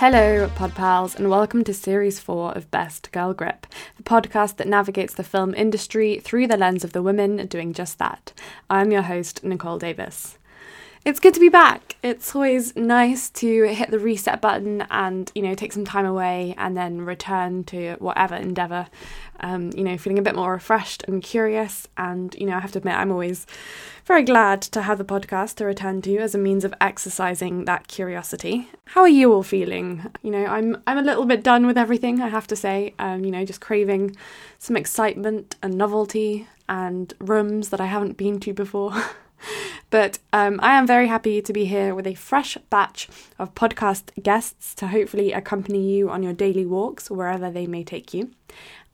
Hello, pod pals, and welcome to Series 4 of Best Girl Grit, the podcast that navigates the film industry through the lens of the women doing just that. I'm your host, Nicole Davis. It's good to be back. It's always nice to hit the reset button and, take some time away and then return to whatever endeavour, feeling a bit more refreshed and curious. And, I have to admit, I'm always very glad to have the podcast to return to as a means of exercising that curiosity. How are you all feeling? I'm a little bit done with everything, I have to say. Just craving some excitement and novelty and rooms that I haven't been to before. But I am very happy to be here with a fresh batch of podcast guests to hopefully accompany you on your daily walks, wherever they may take you.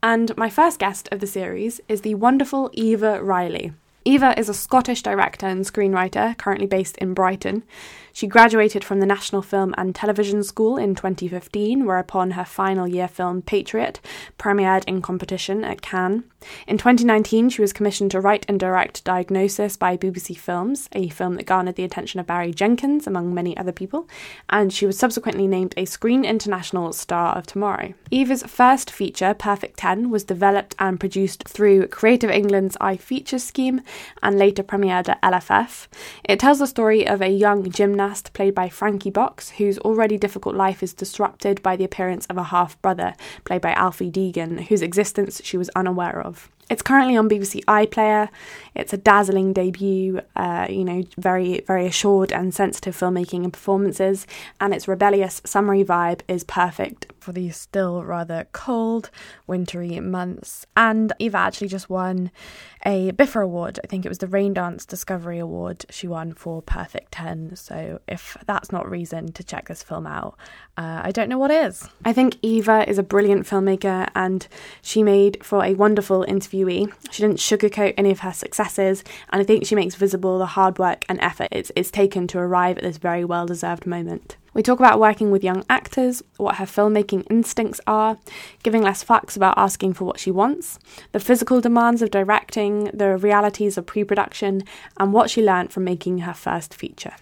And my first guest of the series is the wonderful Eva Riley. Eva is a Scottish director and screenwriter currently based in Brighton. She graduated from the National Film and Television School in 2015, whereupon her final year film Patriot premiered in competition at Cannes. In 2019, she was commissioned to write and direct Diagnosis by BBC Films, a film that garnered the attention of Barry Jenkins, among many other people, and she was subsequently named a Screen International Star of Tomorrow. Eva's first feature, Perfect 10, was developed and produced through Creative England's iFeature scheme, and later premiered at LFF. It tells the story of a young gymnast played by Frankie Box, whose already difficult life is disrupted by the appearance of a half-brother, played by Alfie Deegan, whose existence she was unaware of. It's currently on BBC iPlayer. It's a dazzling debut, very, very assured and sensitive filmmaking and performances, and its rebellious summery vibe is perfect for these still rather cold, wintry months. And Eva actually just won a BIFA award. I think it was the Raindance Discovery Award she won for Perfect 10. So if that's not reason to check this film out, I don't know what is. I think Eva is a brilliant filmmaker, and she made for a wonderful interview. She didn't sugarcoat any of her successes, and I think she makes visible the hard work and effort it's taken to arrive at this very well-deserved moment. We talk about working with young actors, what her filmmaking instincts are, giving less fucks about asking for what she wants, the physical demands of directing, the realities of pre-production, and what she learned from making her first feature.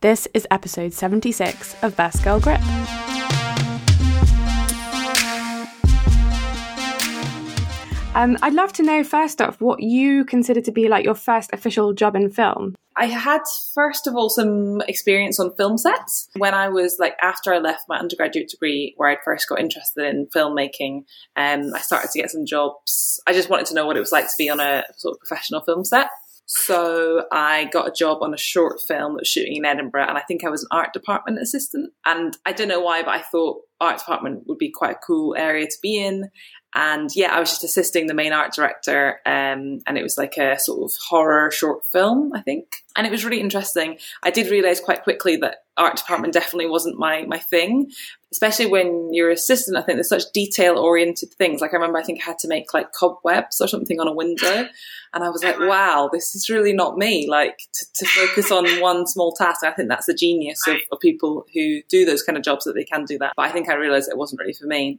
This is episode 76 of Best Girl Grit. I'd love to know, first off, what you consider to be your first official job in film. I had, first of all, some experience on film sets. When I was, after I left my undergraduate degree, where I first got interested in filmmaking, I started to get some jobs. I just wanted to know what it was like to be on a sort of professional film set. So I got a job on a short film that was shooting in Edinburgh, and I think I was an art department assistant. And I don't know why, but I thought art department would be quite a cool area to be in. And yeah, I was just assisting the main art director, and it was a sort of horror short film, I think. And it was really interesting. I did realise quite quickly that art department definitely wasn't my thing, especially when you're an assistant. I think there's such detail-oriented things. I remember I think I had to make cobwebs or something on a window. And I was like, wow, this is really not me, to focus on one small task. I think that's the genius of people who do those kind of jobs, that they can do that. But I think I realised it wasn't really for me.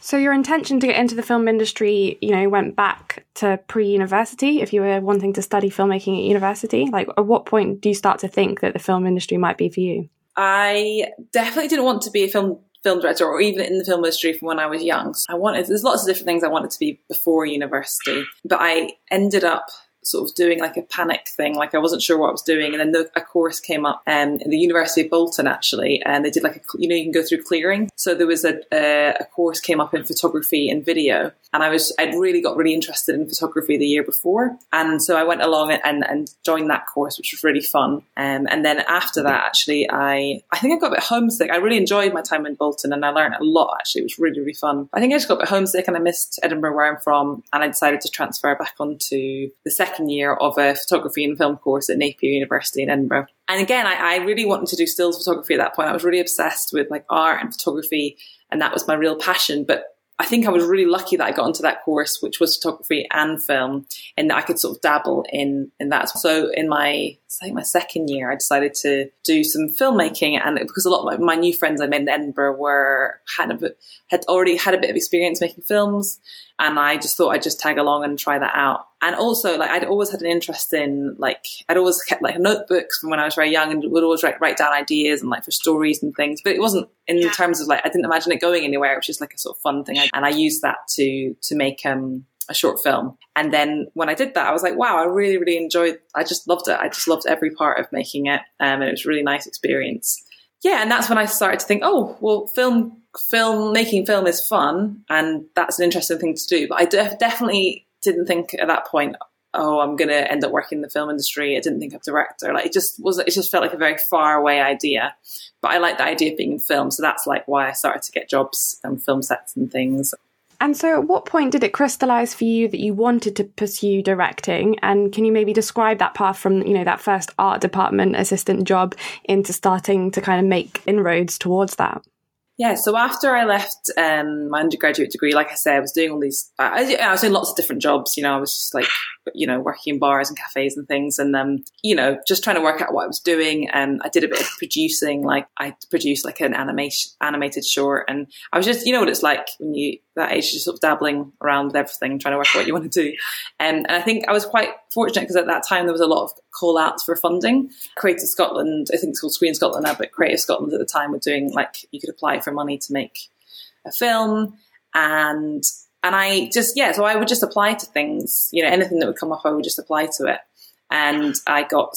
So your intention to get into the film industry, went back to pre-university, if you were wanting to study filmmaking at university. At what point do you start to think that the film industry might be for you? I definitely didn't want to be a film director or even in the film industry from when I was young. So there's lots of different things I wanted to be before university, but I ended up sort of doing a panic thing, I wasn't sure what I was doing, and then a course came up in the University of Bolton, actually, and they did you can go through clearing. So there was a course came up in photography and video, and I'd really got interested in photography the year before, and so I went along and joined that course, which was really fun. And then after that, actually, I think I got a bit homesick. I really enjoyed my time in Bolton, and I learned a lot, actually. It was really, really fun. I think I just got a bit homesick, and I missed Edinburgh, where I'm from, and I decided to transfer back onto the second year of a photography and film course at Napier University in Edinburgh. And again, I really wanted to do stills photography at that point. I was really obsessed with art and photography, and that was my real passion. But I think I was really lucky that I got into that course, which was photography and film, and that I could sort of dabble in that. So in my it's like my second year, I decided to do some filmmaking, and because a lot of my new friends I made in Edinburgh had already had a bit of experience making films, and I just thought I'd just tag along and try that out. And also, like, I'd always had an interest in, like, I'd always kept like notebooks from when I was very young, and would always write down ideas and like for stories and things. But it wasn't in terms of like, I didn't imagine it going anywhere. It was just like a sort of fun thing, and I used that to make a short film. And then when I did that, I was like, wow, I really, really enjoyed, I just loved it. I just loved every part of making it. And it was a really nice experience. Yeah. And that's when I started to think, oh, well, making film is fun. And that's an interesting thing to do. But I definitely didn't think at that point, oh, I'm going to end up working in the film industry. I didn't think I'm a director. Like, it just felt like a very far away idea. But I like the idea of being in film. So that's like why I started to get jobs and film sets and things. And so at what point did it crystallise for you that you wanted to pursue directing? And can you maybe describe that path from, you know, that first art department assistant job into starting to kind of make inroads towards that? Yeah, so after I left my undergraduate degree, like I said, I was doing all these, I was doing lots of different jobs, you know, I was just like, you know, working in bars and cafes and things, and you know, just trying to work out what I was doing. And I did a bit of producing, like I produced like an animated short, and I was just, you know what it's like when you that age, just sort of dabbling around with everything, trying to work out what you want to do. And I think I was quite fortunate because at that time there was a lot of call outs for funding. Creative Scotland, I think it's called Screen Scotland now, but Creative Scotland at the time were doing, like, you could apply for money to make a film. And I just, yeah, so I would just apply to things, you know, anything that would come up, I would just apply to it. And I got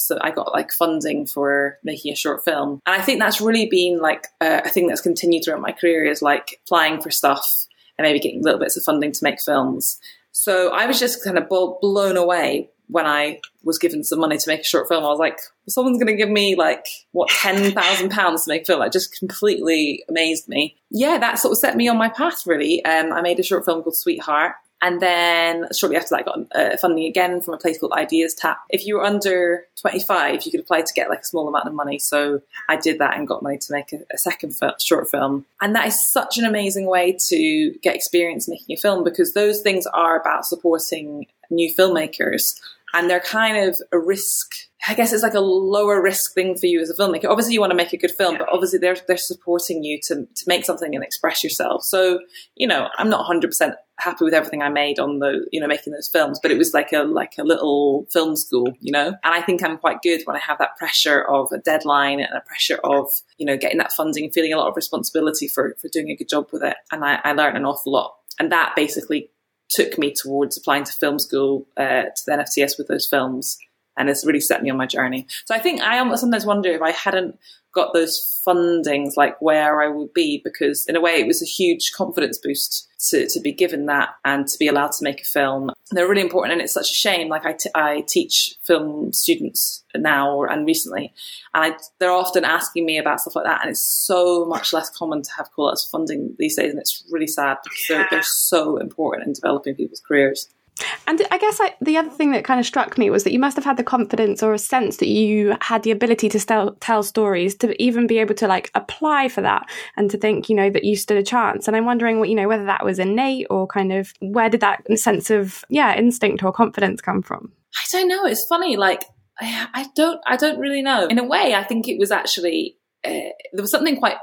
like funding for making a short film. And I think that's really been like a thing that's continued throughout my career, is like applying for stuff and maybe getting little bits of funding to make films. So I was just kind of blown away when I was given some money to make a short film. I was like, someone's going to give me like, what, £10,000 to make a film? That just completely amazed me. Yeah, that sort of set me on my path, really. I made a short film called Sweetheart. And then shortly after that, I got funding again from a place called Ideas Tap. If you were under 25, you could apply to get like a small amount of money. So I did that and got money to make a second short film. And that is such an amazing way to get experience making a film, because those things are about supporting new filmmakers. And they're kind of a risk, I guess it's like a lower risk thing for you as a filmmaker. Obviously you want to make a good film, but obviously they're supporting you to make something and express yourself. So, you know, I'm not 100% happy with everything I made on the, you know, making those films, but it was like a little film school, you know? And I think I'm quite good when I have that pressure of a deadline and a pressure of, you know, getting that funding and feeling a lot of responsibility for doing a good job with it. And I learned an awful lot. And that basically took me towards applying to film school, to the NFTS with those films. And it's really set me on my journey. So I think I almost sometimes wonder if I hadn't got those fundings, like where I would be, because in a way it was a huge confidence boost to be given that and to be allowed to make a film. They're really important. And it's such a shame. Like I teach film students now and recently, and they're often asking me about stuff like that. And it's so much less common to have call-outs funding these days. And it's really sad because they're so important in developing people's careers. And I guess the other thing that kind of struck me was that you must have had the confidence or a sense that you had the ability to tell stories, to even be able to like apply for that and to think, you know, that you stood a chance. And I'm wondering what, you know, whether that was innate or kind of where did that sense of, yeah, instinct or confidence come from? I don't know. It's funny. Like, I don't really know. In a way, I think it was actually, there was something quite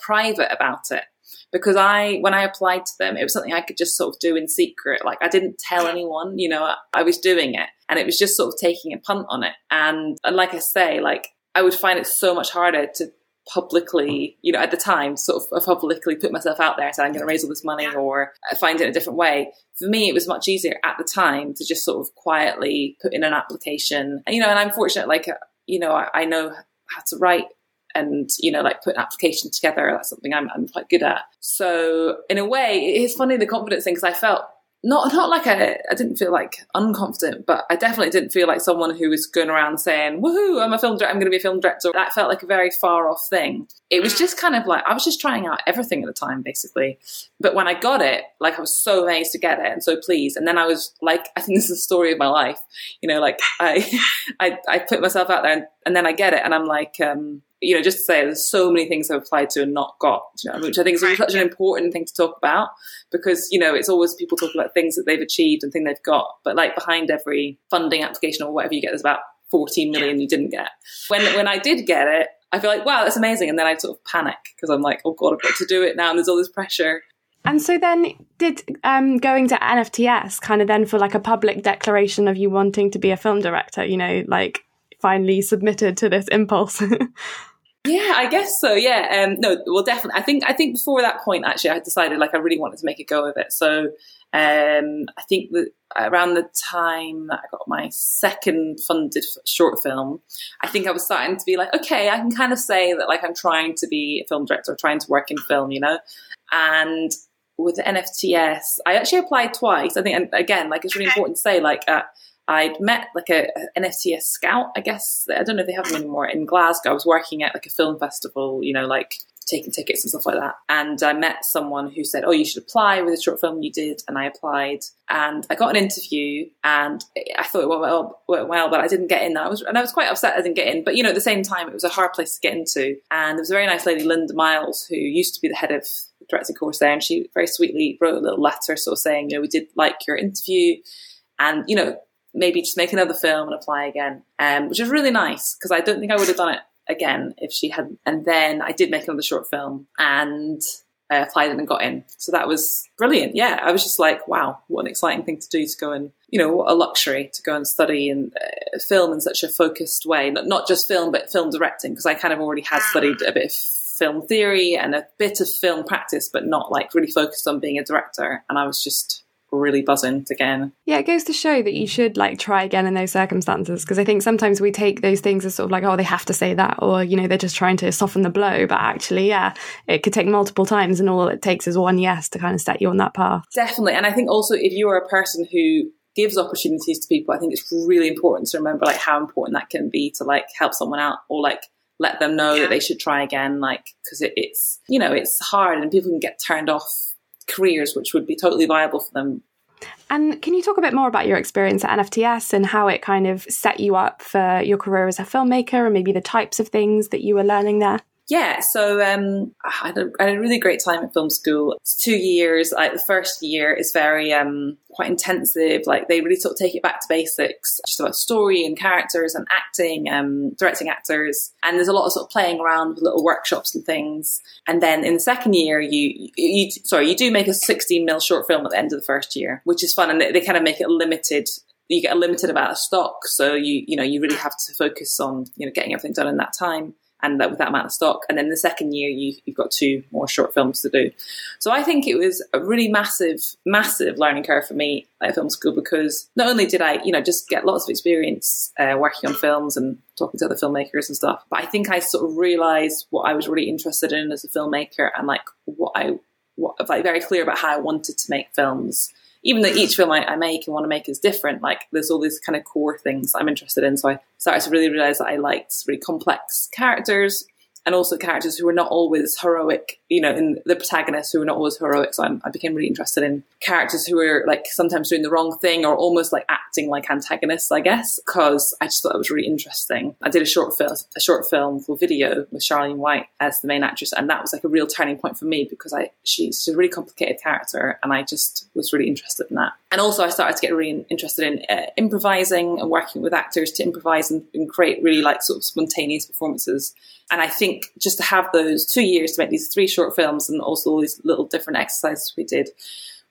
private about it. Because when I applied to them, it was something I could just sort of do in secret. Like I didn't tell anyone, you know, I was doing it, and it was just sort of taking a punt on it. And like I say, like I would find it so much harder to publicly, you know, at the time sort of publicly put myself out there, so I'm going to raise all this money or find it a different way. For me, it was much easier at the time to just sort of quietly put in an application, and, you know, and I'm fortunate, like, you know, I know how to write. And, you know, like put an application together, that's something I'm quite good at. So in a way, it's funny, the confidence thing, because I felt not like I didn't feel like unconfident, but I definitely didn't feel like someone who was going around saying, woohoo, I'm going to be a film director. That felt like a very far off thing. It was just kind of like, I was just trying out everything at the time, basically. But when I got it, like I was so amazed to get it and so pleased. And then I was like, I think this is the story of my life. You know, like I put myself out there and then I get it. And I'm like, you know, just to say there's so many things I've applied to and not got, you know, which I think is such an important thing to talk about, because, you know, it's always people talk about things that they've achieved and things they've got, but like behind every funding application or whatever you get, there's about 14 million you didn't get. When I did get it, I feel like, wow, that's amazing. And then I sort of panic because I'm like, oh God, I've got to do it now. And there's all this pressure. And so then did going to NFTS kind of then for like a public declaration of you wanting to be a film director, you know, like finally submitted to this impulse? Yeah, I guess so. Yeah. No, well, definitely. I think before that point, actually, I had decided like I really wanted to make a go of it. So I think that around the time that I got my second funded short film, I think I was starting to be like, okay, I can kind of say that like I'm trying to be a film director, trying to work in film, you know. And with the NFTS, I actually applied twice. I think, and again, like it's really important to say, like I'd met like a NFTS scout, I guess. I don't know if they have them anymore in Glasgow. I was working at like a film festival, you know, like taking tickets and stuff like that. And I met someone who said, oh, you should apply with a short film you did. And I applied and I got an interview and I thought it went well, but I didn't get in. I was quite upset I didn't get in. But, you know, at the same time, it was a hard place to get into. And there was a very nice lady, Linda Miles, who used to be the head of directing course there. And she very sweetly wrote a little letter sort of saying, you know, we did like your interview and, you know, maybe just make another film and apply again, which is really nice because I don't think I would have done it again if she hadn't. And then I did make another short film and I applied and got in. So that was brilliant. Yeah, I was just like, wow, what an exciting thing to do, to go and, you know, what a luxury to go and study and film in such a focused way. Not just film, but film directing, because I kind of already had studied a bit of film theory and a bit of film practice, but not like really focused on being a director. And I was just really buzzing again. Yeah, it goes to show that you should like try again in those circumstances, because I think sometimes we take those things as sort of like, oh, they have to say that, or, you know, they're just trying to soften the blow. But actually, yeah, it could take multiple times and all it takes is one yes to kind of set you on that path. Definitely. And I think also if you are a person who gives opportunities to people, I think it's really important to remember like how important that can be to like help someone out or like let them know that they should try again, like, because it's, you know, it's hard and people can get turned off careers which would be totally viable for them. And can you talk a bit more about your experience at NFTS and how it kind of set you up for your career as a filmmaker and maybe the types of things that you were learning there? Yeah, so I had a really great time at film school. It's 2 years. Like the first year is very quite intensive. Like they really sort of take it back to basics, just about story and characters and acting, directing actors. And there's a lot of sort of playing around with little workshops and things. And then in the second year, you do make a 16 mil short film at the end of the first year, which is fun. And they kind of make it limited. You get a limited amount of stock, so you know you really have to focus on, you know, getting everything done in that time. And that with that amount of stock. And then the second year, you've got two more short films to do. So I think it was a really massive learning curve for me at film school, because not only did I, you know, just get lots of experience working on films and talking to other filmmakers and stuff, but I think I sort of realised what I was really interested in as a filmmaker and like what I was very clear about how I wanted to make films. Even though each film I make and want to make is different, like there's all these kind of core things I'm interested in. So I started to really realise that I liked really complex characters, and also characters who were not always heroic, you know, in the protagonists who were not always heroic. So I became really interested in characters who were like sometimes doing the wrong thing or almost like acting like antagonists, I guess, because I just thought it was really interesting. I did a short film for Video with Charlene White as the main actress. And that was like a real turning point for me, because she's a really complicated character and I just was really interested in that. And also I started to get really interested in improvising and working with actors to improvise and create really like sort of spontaneous performances. And I think just to have those 2 years to make these three short films and also all these little different exercises we did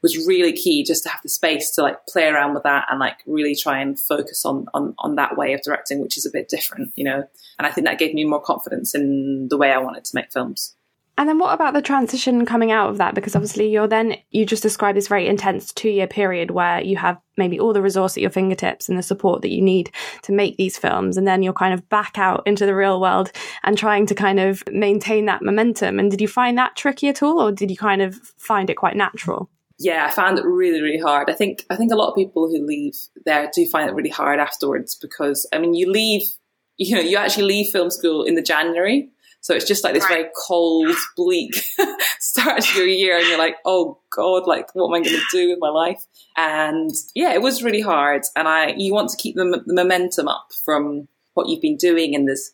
was really key, just to have the space to like play around with that and like really try and focus on that way of directing, which is a bit different, you know. And I think that gave me more confidence in the way I wanted to make films. And then what about the transition coming out of that? Because obviously you just described this very intense 2 year period where you have maybe all the resource at your fingertips and the support that you need to make these films. And then you're kind of back out into the real world and trying to kind of maintain that momentum. And did you find that tricky at all, or did you kind of find it quite natural? Yeah, I found it really, really hard. I think a lot of people who leave there do find it really hard afterwards, because, I mean, you actually leave film school in the January. So it's just like this very cold, bleak start to your year, and you're like, oh God, like what am I going to do with my life? And yeah, it was really hard. And you want to keep the momentum up from what you've been doing, and there's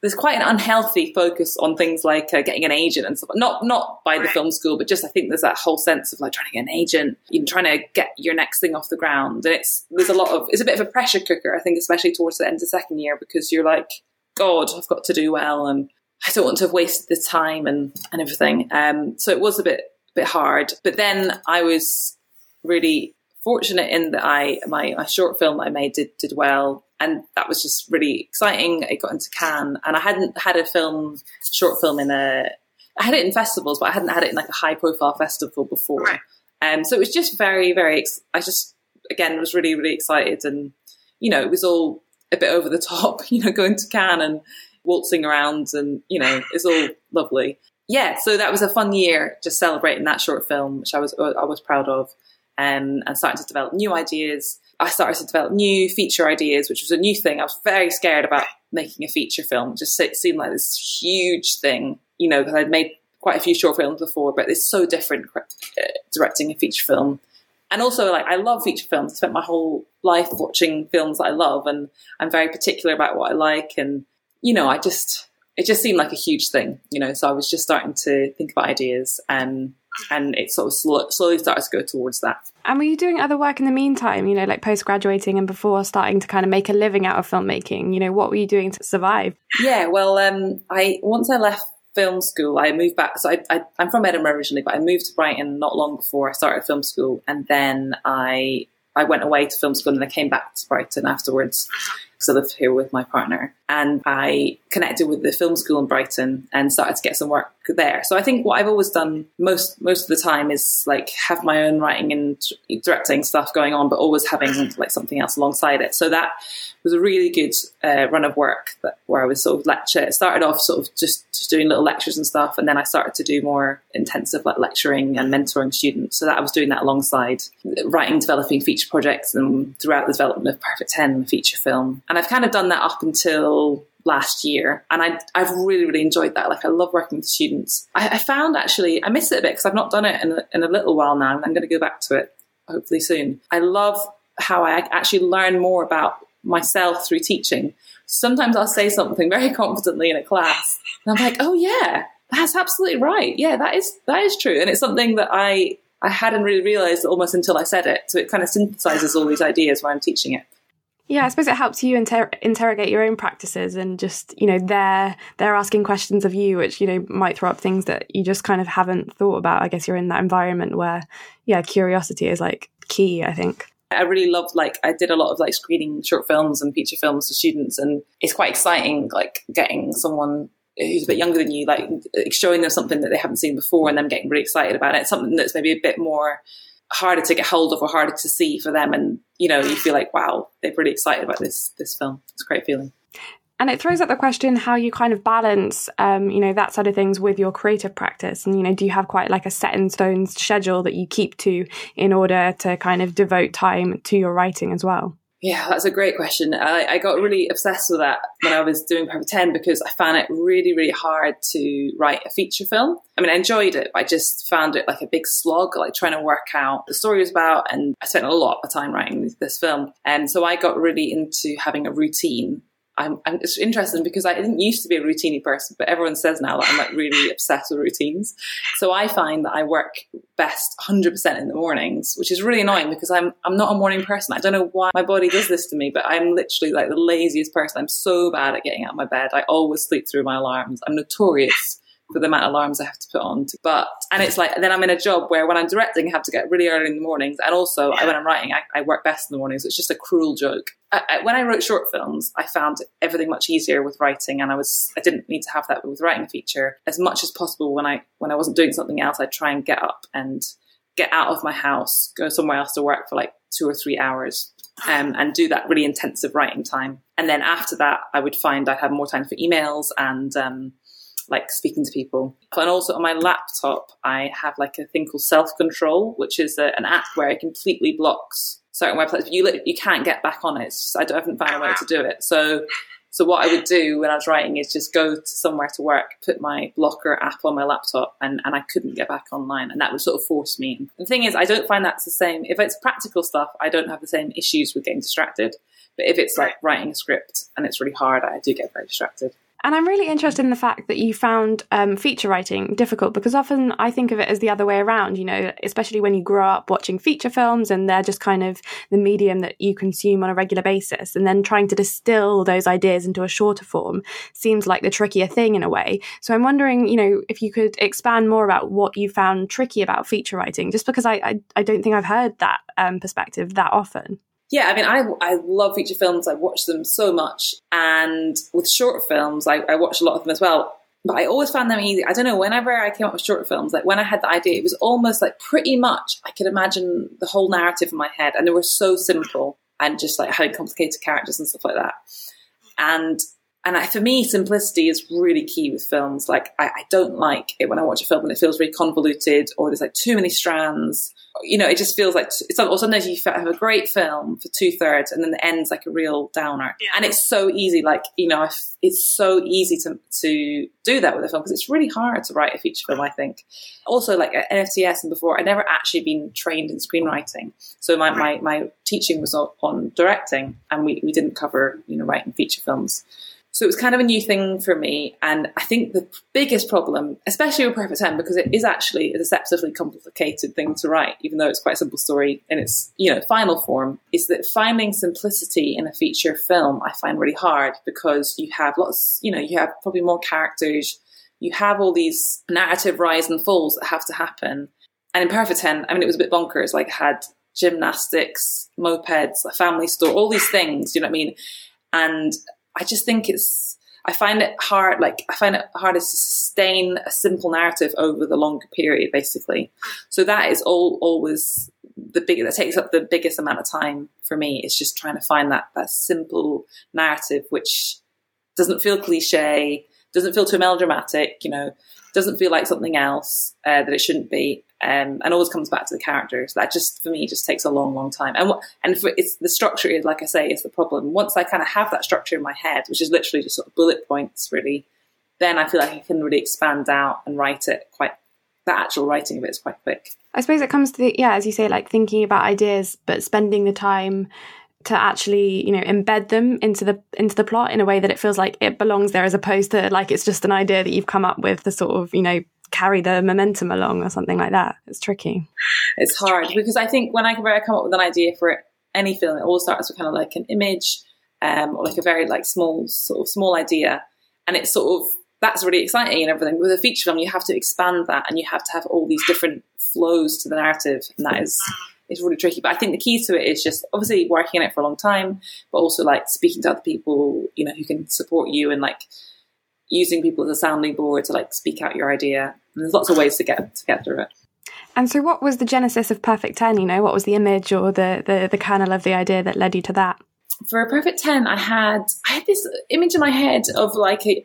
there's quite an unhealthy focus on things like getting an agent and stuff. Not by the film school, but just I think there's that whole sense of like trying to get an agent, you know, trying to get your next thing off the ground. And it's a bit of a pressure cooker, I think, especially towards the end of second year, because you're like, God, I've got to do well and I don't want to have wasted the time and everything. So it was a bit hard. But then I was really fortunate in that my short film I made did well. And that was just really exciting. It got into Cannes, and I hadn't had a short film I had it in festivals, but I hadn't had it in like a high profile festival before. Right. So it was just very, very, I just, again, was really, really excited. And, you know, it was all a bit over the top, you know, going to Cannes and waltzing around and, you know, it's all lovely. Yeah. So that was a fun year, just celebrating that short film, which I was proud of, and starting to develop new ideas. I started to develop new feature ideas, which was a new thing. I was very scared about making a feature film. It seemed like this huge thing, you know, because I'd made quite a few short films before, but it's so different directing a feature film. And also, like, I love feature films. I spent my whole life watching films that I love, and I'm very particular about what I like. And, you know, it just seemed like a huge thing, you know, so I was just starting to think about ideas and it sort of slowly started to go towards that. And were you doing other work in the meantime, you know, like post-graduating and before starting to kind of make a living out of filmmaking? You know, what were you doing to survive? Yeah, well, once I left film school, I moved back. So I'm from Edinburgh originally, but I moved to Brighton not long before I started film school. And then I went away to film school and I came back to Brighton afterwards. So I lived here with my partner, and I connected with the film school in Brighton and started to get some work there. So I think what I've always done most of the time is like have my own writing and directing stuff going on, but always having like something else alongside it. So that was a really good run of work where I was sort of lecture. It started off sort of just doing little lectures and stuff, and then I started to do more intensive like lecturing and mentoring students. So that I was doing that alongside writing, developing feature projects, and throughout the development of Perfect 10, the feature film. And I've kind of done that up until last year. And I've really, really enjoyed that. Like, I love working with students. I found, actually, I miss it a bit because I've not done it in a little while now. And I'm going to go back to it, hopefully soon. I love how I actually learn more about myself through teaching. Sometimes I'll say something very confidently in a class, and I'm like, oh, yeah, that's absolutely right. Yeah, that is true. And it's something that I hadn't really realised almost until I said it. So it kind of synthesises all these ideas while I'm teaching it. Yeah, I suppose it helps you interrogate your own practices, and just, you know, they're asking questions of you, which, you know, might throw up things that you just kind of haven't thought about. I guess you're in that environment where, yeah, curiosity is like key, I think. I really loved, like, I did a lot of like screening short films and feature films to students, and it's quite exciting, like getting someone who's a bit younger than you, like showing them something that they haven't seen before and them getting really excited about it. It's something that's maybe a bit more harder to get hold of or harder to see for them, and you know, you feel like, wow, they're really excited about this film. It's a great feeling. And it throws up the question how you kind of balance you know, that side of things with your creative practice. And, you know, do you have quite like a set in stone schedule that you keep to in order to kind of devote time to your writing as well? Yeah, that's a great question. I got really obsessed with that when I was doing Perfect 10 because I found it really, really hard to write a feature film. I mean, I enjoyed it, but I just found it like a big slog, like trying to work out what the story was about. And I spent a lot of time writing this film. And so I got really into having a routine. It's interesting because I didn't used to be a routine-y person, but everyone says now that I'm like really obsessed with routines. So I find that I work best 100% in the mornings, which is really annoying because I'm not a morning person. I don't know why my body does this to me, but I'm literally like the laziest person. I'm so bad at getting out of my bed. I always sleep through my alarms. I'm notorious for the amount of alarms I have to put on. And it's like, then I'm in a job where when I'm directing, I have to get really early in the mornings. And also when I'm writing, I work best in the mornings. It's just a cruel joke. When I wrote short films, I found everything much easier with writing. And I didn't need to have that with writing a feature. As much as possible, when I wasn't doing something else, I'd try and get up and get out of my house, go somewhere else to work for like 2 or 3 hours. And do that really intensive writing time. And then after that, I would find I had more time for emails and, like speaking to people. And also on my laptop, I have like a thing called Self-Control, which is an app where it completely blocks certain websites. But you can't get back on it. It's just, I haven't found a way to do it. So what I would do when I was writing is just go to somewhere to work, put my blocker app on my laptop, and I couldn't get back online. And that would sort of force me. The thing is, I don't find that's the same. If it's practical stuff, I don't have the same issues with getting distracted. But if it's like writing a script and it's really hard, I do get very distracted. And I'm really interested in the fact that you found feature writing difficult, because often I think of it as the other way around, you know, especially when you grow up watching feature films and they're just kind of the medium that you consume on a regular basis. And then trying to distill those ideas into a shorter form seems like the trickier thing in a way. So I'm wondering, you know, if you could expand more about what you found tricky about feature writing, just because I don't think I've heard that perspective that often. Yeah, I mean, I love feature films. I watch them so much. And with short films, I watch a lot of them as well. But I always found them easy. I don't know, whenever I came up with short films, like when I had the idea, it was almost like pretty much I could imagine the whole narrative in my head. And they were so simple and just like having complicated characters and stuff like that. And for me, simplicity is really key with films. Like, I don't like it when I watch a film and it feels really convoluted, or there's like too many strands. You know, it just feels like it's not, or sometimes you have a great film for 2/3 and then the end's like a real downer. Yeah. And it's so easy. Like, you know, it's so easy to do that with a film, because it's really hard to write a feature film, I think. Also, like at NFTS and before, I'd never actually been trained in screenwriting. So my teaching was on directing, and we didn't cover, you know, writing feature films. So it was kind of a new thing for me. And I think the biggest problem, especially with Perfect 10, because it is actually a deceptively complicated thing to write, even though it's quite a simple story in its, you know, final form, is that finding simplicity in a feature film I find really hard, because you have lots, you know, you have probably more characters, you have all these narrative rise and falls that have to happen. And in Perfect 10, I mean, it was a bit bonkers, like had gymnastics, mopeds, a family store, all these things, you know what I mean? And I just think I find it hardest to sustain a simple narrative over the longer period, basically. So that is always that takes up the biggest amount of time for me. It's just trying to find that simple narrative, which doesn't feel cliche, doesn't feel too melodramatic, you know, doesn't feel like something else that it shouldn't be. And always comes back to the characters. That just, for me, just takes a long, long time. And the structure is, like I say, is the problem. Once I kind of have that structure in my head, which is literally just sort of bullet points, really, then I feel like I can really expand out and write it quite. The actual writing of it is quite quick. I suppose it comes to as you say, like thinking about ideas, but spending the time to actually, you know, embed them into the plot in a way that it feels like it belongs there, as opposed to like it's just an idea that you've come up with to sort of, you know, carry the momentum along or something like that. It's tricky. It's hard, because I think when I come up with an idea for any film, it all starts with kind of like an image or like a very like small idea, and it's sort of, that's really exciting and everything. With a feature film, you have to expand that, and you have to have all these different flows to the narrative, and that is, it's really tricky. But I think the key to it is just obviously working on it for a long time, but also like speaking to other people, you know, who can support you, and like using people as a sounding board to like speak out your idea. And there's lots of ways to get through it. And so what was the genesis of Perfect 10? You know, what was the image or the kernel of the idea that led you to that? For Perfect 10, I had this image in my head of like a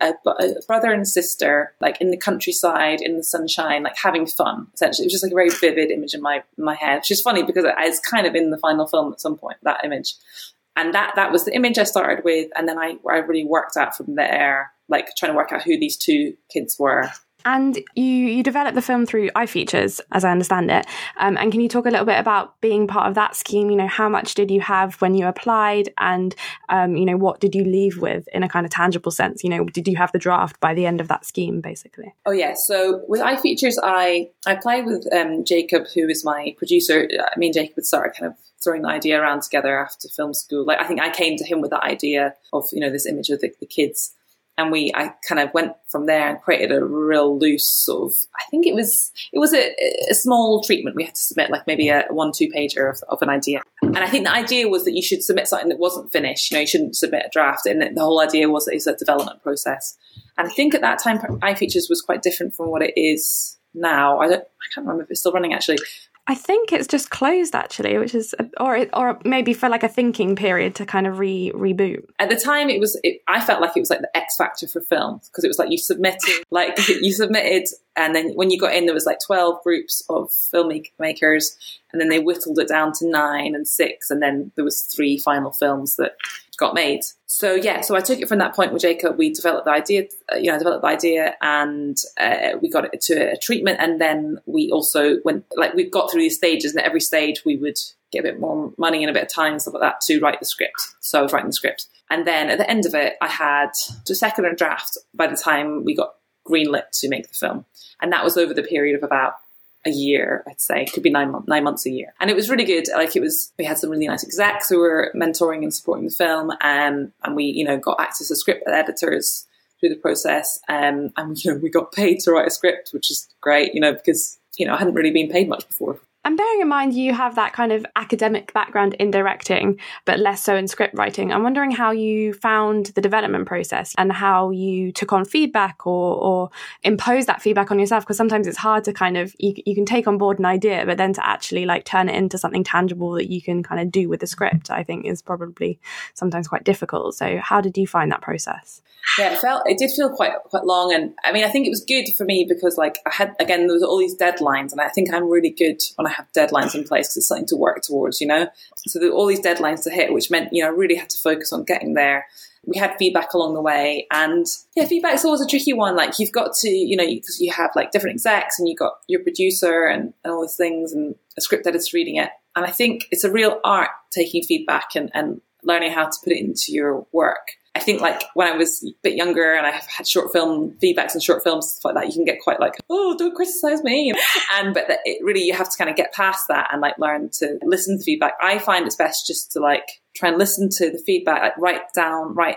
brother and sister, like in the countryside, in the sunshine, like having fun, essentially. It was just like a very vivid image in my head, which is funny because it's kind of in the final film at some point, that image. And that was the image I started with. And then I really worked out from there, like trying to work out who these two kids were. And you developed the film through iFeatures, as I understand it. And can you talk a little bit about being part of that scheme? You know, how much did you have when you applied? And, you know, what did you leave with in a kind of tangible sense? You know, did you have the draft by the end of that scheme, basically? Oh, yeah. So with iFeatures, I applied with Jacob, who is my producer. Me and Jacob would start kind of throwing the idea around together after film school. Like, I think I came to him with the idea of, you know, this image of the kids. And I kind of went from there and created a real loose sort of, I think it was a small treatment. We had to submit like maybe a 1-2-pager of an idea. And I think the idea was that you should submit something that wasn't finished. You know, you shouldn't submit a draft. And the whole idea was that it's a development process. And I think at that time, iFeatures was quite different from what it is now. I can't remember if it's still running, actually. I think it's just closed, actually, which is, or maybe for like a thinking period to kind of reboot. At the time, I felt like it was like the X Factor for films, because it was like you submitted, and then when you got in, there was like 12 groups of filmmakers, and then they whittled it down to 9 and 6, and then there was 3 final films that got made. So yeah, so I took it from that point with Jacob. We developed the idea, and we got it to a treatment, and then we also went, like, we got through these stages, and at every stage we would get a bit more money and a bit of time and stuff like that to write the script. So I was writing the script. And then at the end of it, I had a second draft by the time we got greenlit to make the film. And that was over the period of about a year, I'd say. It could be 9 months, a year. And it was really good. Like, it was, we had some really nice execs who were mentoring and supporting the film. And we, you know, got access to script editors through the process. And, you know, we got paid to write a script, which is great, you know, because, you know, I hadn't really been paid much before. And bearing in mind you have that kind of academic background in directing, but less so in script writing, I'm wondering how you found the development process and how you took on feedback or imposed that feedback on yourself. Because sometimes it's hard to kind of, you can take on board an idea, but then to actually like turn it into something tangible that you can kind of do with the script, I think is probably sometimes quite difficult. So how did you find that process? Yeah, it did feel quite long. And I mean, I think it was good for me because like I had, again, there was all these deadlines, and I think I'm really good when I have deadlines in place because it's something to work towards, you know. So there were all these deadlines to hit, which meant, you know, I really had to focus on getting there. We had feedback along the way, and yeah, feedback's always a tricky one. Like, you've got to, you know, because you have like different execs and you've got your producer and all those things and a script editor's reading it. And I think it's a real art taking feedback and learning how to put it into your work. I think like when I was a bit younger and I had short film feedbacks and short films, stuff like that, you can get quite like, oh, don't criticize me. But it really, you have to kind of get past that and like learn to listen to feedback. I find it's best just to like try and listen to the feedback, like write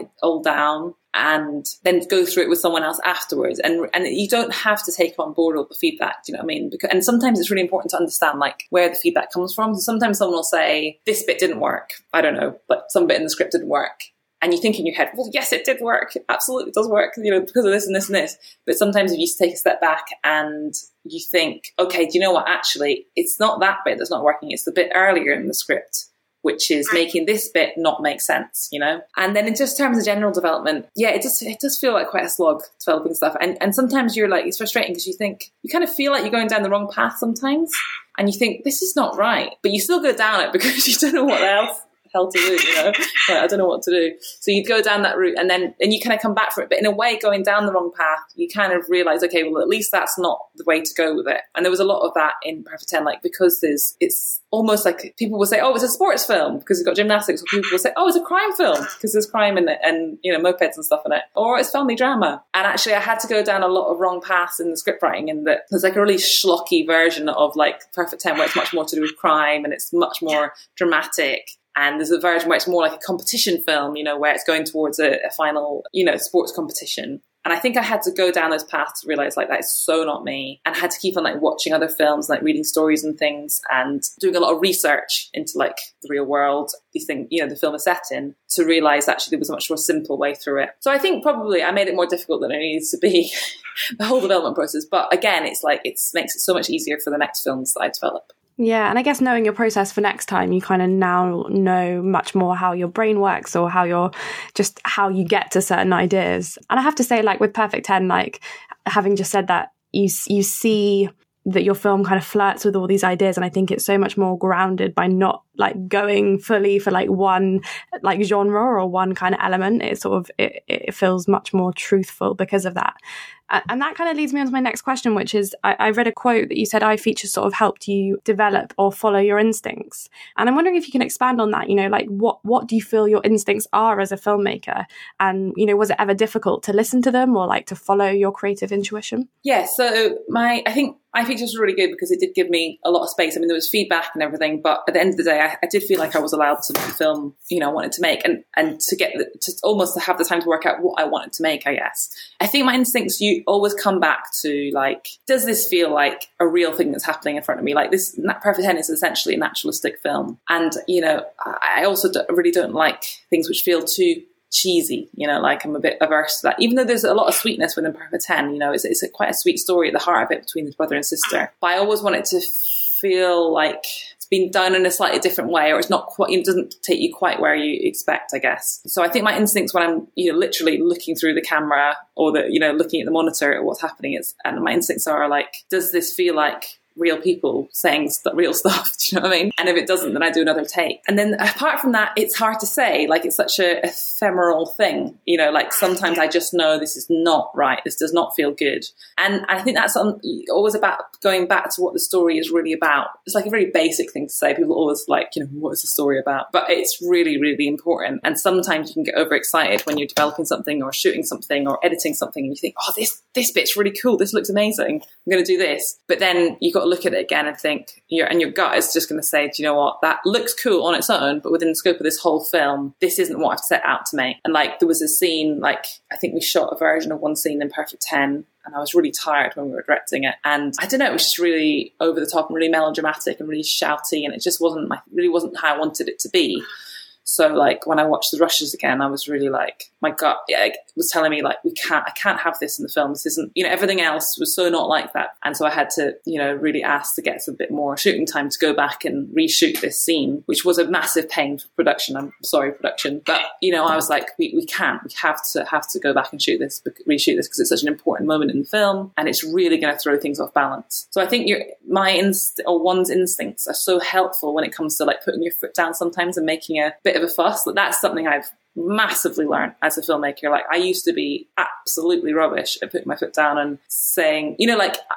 it all down and then go through it with someone else afterwards. And you don't have to take on board all the feedback, do you know what I mean? Because, and sometimes it's really important to understand like where the feedback comes from. So sometimes someone will say, this bit didn't work. I don't know, but some bit in the script didn't work. And you think in your head, well, yes, it did work. It absolutely does work, you know, because of this and this and this. But sometimes if you take a step back and you think, okay, do you know what? Actually, it's not that bit that's not working. It's the bit earlier in the script, which is making this bit not make sense, you know? And then in just terms of general development, yeah, it does feel like quite a slog developing stuff. And sometimes you're like, it's frustrating because you think, you kind of feel like you're going down the wrong path sometimes. And you think, this is not right. But you still go down it because you don't know what else hell to do, you know, like, I don't know what to do. So you'd go down that route and you kind of come back from it, but in a way going down the wrong path, you kind of realize, okay, well, at least that's not the way to go with it. And there was a lot of that in Private 10, like, because it's almost like people will say, oh, it's a sports film because it's got gymnastics, or people will say, oh, it's a crime film because there's crime in it and, you know, mopeds and stuff in it, or it's family drama. And actually I had to go down a lot of wrong paths in the script writing, in that there's like a really schlocky version of like Perfect 10 where it's much more to do with crime and it's much more dramatic. And there's a version where it's more like a competition film, you know, where it's going towards a final, you know, sports competition. And I think I had to go down those paths to realize, like, that is so not me. And I had to keep on, like, watching other films, like, reading stories and things and doing a lot of research into, like, the real world, these things, you know, the film is set in, to realize actually there was a much more simple way through it. So I think probably I made it more difficult than it needs to be, the whole development process. But again, it's like, it makes it so much easier for the next films that I develop. Yeah, and I guess knowing your process for next time, you kind of now know much more how your brain works, or how you get to certain ideas. And I have to say, like, with Perfect 10, like, having just said that, you see that your film kind of flirts with all these ideas, and I think it's so much more grounded by not like going fully for like one like genre or one kind of element. It sort of it feels much more truthful because of that. And that kind of leads me on to my next question, which is, I read a quote that you said iFeature sort of helped you develop or follow your instincts. And I'm wondering if you can expand on that, you know, like what do you feel your instincts are as a filmmaker? And, you know, was it ever difficult to listen to them or like to follow your creative intuition? Yeah, so I think iFeature was really good because it did give me a lot of space. I mean, there was feedback and everything, but at the end of the day, I did feel like I was allowed to make the film, you know, I wanted to make and to get to almost have the time to work out what I wanted to make, I guess. I think my instincts, you always come back to like, does this feel like a real thing that's happening in front of me? Like this, Perfect 10 is essentially a naturalistic film. And, you know, I also really don't like things which feel too cheesy, you know, like I'm a bit averse to that, even though there's a lot of sweetness within Perfect 10, you know, it's quite a sweet story at the heart of it between his brother and sister. But I always want it to feel like it's been done in a slightly different way, or it's not quite, it doesn't take you quite where you expect, I guess. So I think my instincts when I'm, you know, literally looking through the camera or the, you know, looking at the monitor at what's happening, and my instincts are like, does this feel like real people saying real stuff, do you know what I mean? And if it doesn't, then I do another take. And then apart from that, it's hard to say, like, it's such a ephemeral thing, you know, like sometimes I just know this is not right, this does not feel good. And I think that's always about going back to what the story is really about. It's like a very basic thing to say. People always like, you know, what is the story about? But it's really, really important. And sometimes you can get overexcited when you're developing something or shooting something or editing something and you think, oh, this bit's really cool, this looks amazing, I'm going to do this. But then you've got to look at it again and think, and your gut is just going to say, do you know what, that looks cool on its own, but within the scope of this whole film, this isn't what I've set out to make. And like, there was a scene, like, I think we shot a version of one scene in Perfect 10, and I was really tired when we were directing it. And I don't know, it was just really over the top and really melodramatic and really shouty, and it just really wasn't how I wanted it to be. So like, when I watched The Rushes again, I was really like, my gut was telling me like, I can't have this in the film. This isn't, everything else was so not like that. And so I had to, really ask to get a bit more shooting time to go back and reshoot this scene, which was a massive pain for production. I'm sorry, production. But, I was like, we can't. We have to go back and reshoot this because it's such an important moment in the film and it's really going to throw things off balance. So I think one's instincts are so helpful when it comes to like putting your foot down sometimes and making a bit of a fuss. That's something I've massively learned as a filmmaker. Like, I used to be absolutely rubbish at putting my foot down and saying, I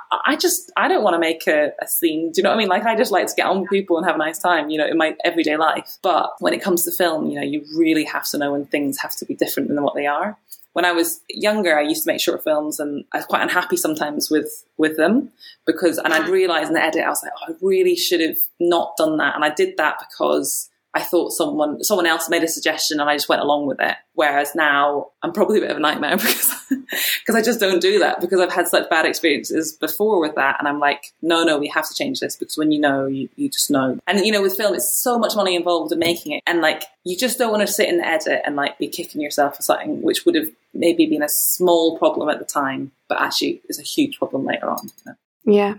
don't want to make a scene. Do you know what I mean? Like, I just like to get on with people and have a nice time, in my everyday life. But when it comes to film, you really have to know when things have to be different than what they are. When I was younger, I used to make short films and I was quite unhappy sometimes with them because, and I'd realised in the edit, I was like, oh, I really should have not done that. And I did that because I thought someone else made a suggestion and I just went along with it. Whereas now I'm probably a bit of a nightmare because I just don't do that because I've had such bad experiences before with that. And I'm like, no, we have to change this because when you know, you just know. And, with film, it's so much money involved in making it. And like, you just don't want to sit in the edit and like be kicking yourself for something which would have maybe been a small problem at the time, but actually is a huge problem later on. Yeah.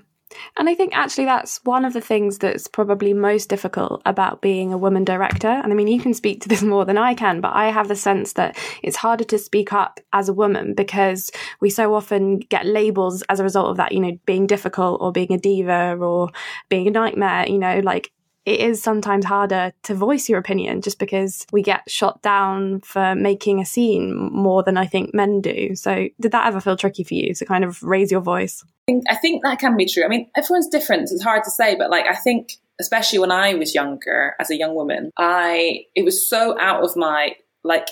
And I think actually that's one of the things that's probably most difficult about being a woman director. And I mean, you can speak to this more than I can, but I have the sense that it's harder to speak up as a woman because we so often get labels as a result of that, being difficult or being a diva or being a nightmare, like it is sometimes harder to voice your opinion just because we get shot down for making a scene more than I think men do. So did that ever feel tricky for you to kind of raise your voice? I think that can be true. I mean, everyone's different. It's hard to say, but like, I think, especially when I was younger, as a young woman, it was so out of my, like,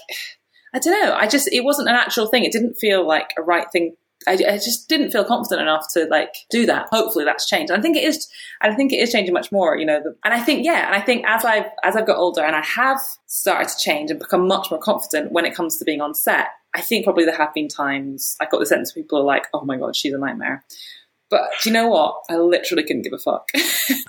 I don't know. It wasn't a natural thing. It didn't feel like a right thing. I just didn't feel confident enough to like do that. Hopefully that's changed. And I think it is changing much more, and I think, yeah. And I think as I've got older and I have started to change and become much more confident when it comes to being on set, I think probably there have been times I got the sense people are like, oh my God, she's a nightmare. But do you know what? I literally couldn't give a fuck.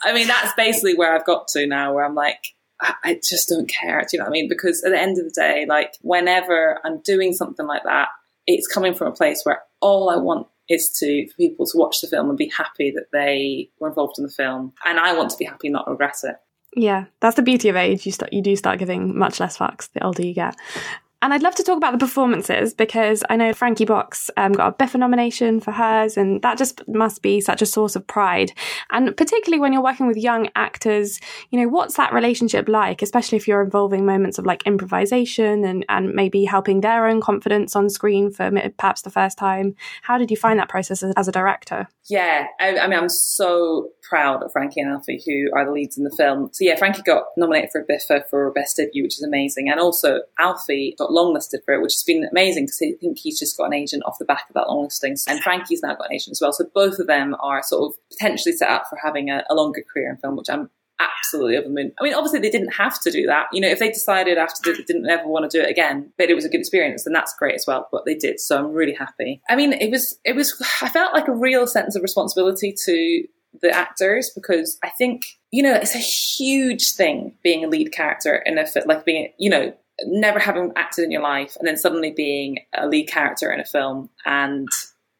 I mean, that's basically where I've got to now, where I'm like, I just don't care. Do you know what I mean? Because at the end of the day, like whenever I'm doing something like that, it's coming from a place where all I want is for people to watch the film and be happy that they were involved in the film. And I want to be happy, not regret it. Yeah, that's the beauty of age. You do start giving much less fucks the older you get. And I'd love to talk about the performances because I know Frankie Box got a BIFA nomination for hers, and that just must be such a source of pride. And particularly when you're working with young actors, what's that relationship like, especially if you're involving moments of like improvisation and maybe helping their own confidence on screen for perhaps the first time? How did you find that process as a director? Yeah, I mean, I'm so proud of Frankie and Alfie, who are the leads in the film. So yeah, Frankie got nominated for a BIFA for Best Debut, which is amazing. And also Alfie got longlisted for it, which has been amazing because I think he's just got an agent off the back of that longlisting, and Frankie's now got an agent as well, so both of them are sort of potentially set up for having a longer career in film, which I'm absolutely over the moon. I mean, obviously they didn't have to do that, if they decided after they didn't ever want to do it again, but it was a good experience, then that's great as well, but they did, so I'm really happy. I mean, it was I felt like a real sense of responsibility to the actors because I think it's a huge thing being a lead character in a like being never having acted in your life and then suddenly being a lead character in a film and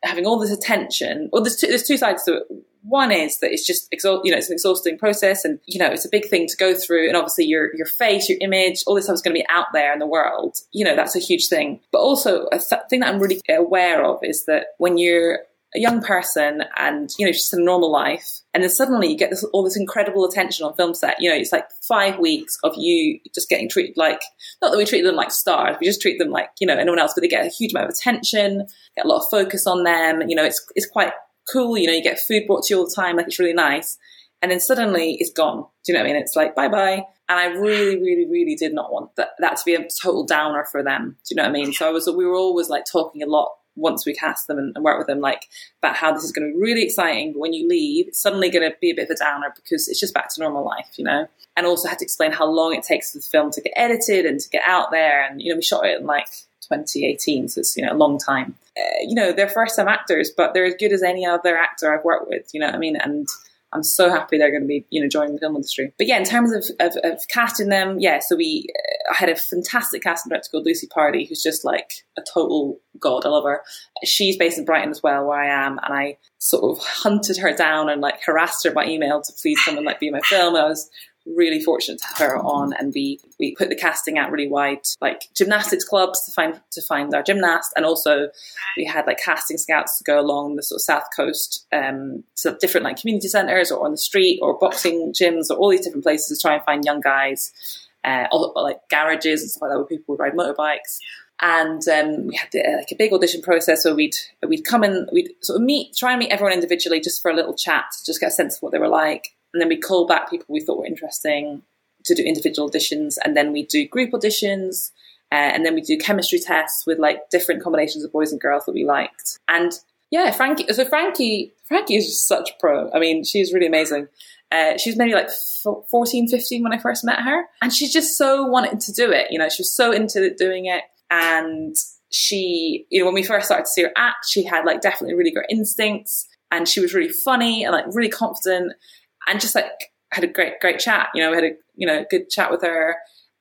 having all this attention. Well, there's two sides to it. One is that it's just, it's an exhausting process and, it's a big thing to go through. And obviously your face, your image, all this stuff is going to be out there in the world. That's a huge thing. But also a thing that I'm really aware of is that when you're a young person and, you know, just a normal life. And then suddenly you get this, all this incredible attention on film set. You know, it's like 5 weeks of you just getting treated like, not that we treat them like stars, we just treat them like, you know, anyone else, but they get a huge amount of attention, get a lot of focus on them. You know, it's quite cool. You know, you get food brought to you all the time. Like, it's really nice. And then suddenly it's gone. Do you know what I mean? It's like, bye-bye. And I really, really, really did not want that to be a total downer for them. Do you know what I mean? So we were always like talking a lot once we cast them and work with them, like about how this is going to be really exciting, but when you leave, it's suddenly going to be a bit of a downer because it's just back to normal life, you know? And also had to explain how long it takes for the film to get edited and to get out there. And, you know, we shot it in like 2018, so it's, you know, a long time. You know, they're first-time actors, but they're as good as any other actor I've worked with, you know what I mean? And I'm so happy they're going to be, you know, joining the film industry. But yeah, in terms of casting them, yeah, so I had a fantastic casting director called Lucy Pardee, who's just like a total god. I love her. She's based in Brighton as well, where I am, and I sort of hunted her down and like harassed her by email to please someone like be in my film. And I was really fortunate to have her on, and we put the casting out really wide, like gymnastics clubs to find our gymnast, and also we had like casting scouts to go along the sort of south coast to different like community centres or on the street or boxing gyms or all these different places to try and find young guys, like garages and stuff like that where people would ride motorbikes. And we had like a big audition process where we'd come in, we'd sort of try and meet everyone individually just for a little chat to just get a sense of what they were like. And then we call back people we thought were interesting to do individual auditions. And then we do group auditions. And then we do chemistry tests with like different combinations of boys and girls that we liked. And yeah, Frankie is just such a pro. I mean, she's really amazing. She was maybe like 14, 15 when I first met her. And she just so wanted to do it. You know, she was so into doing it. And she, you know, when we first started to see her act, she had like definitely really great instincts. And she was really funny and like really confident. And just like had a great chat, you know, we had a good chat with her.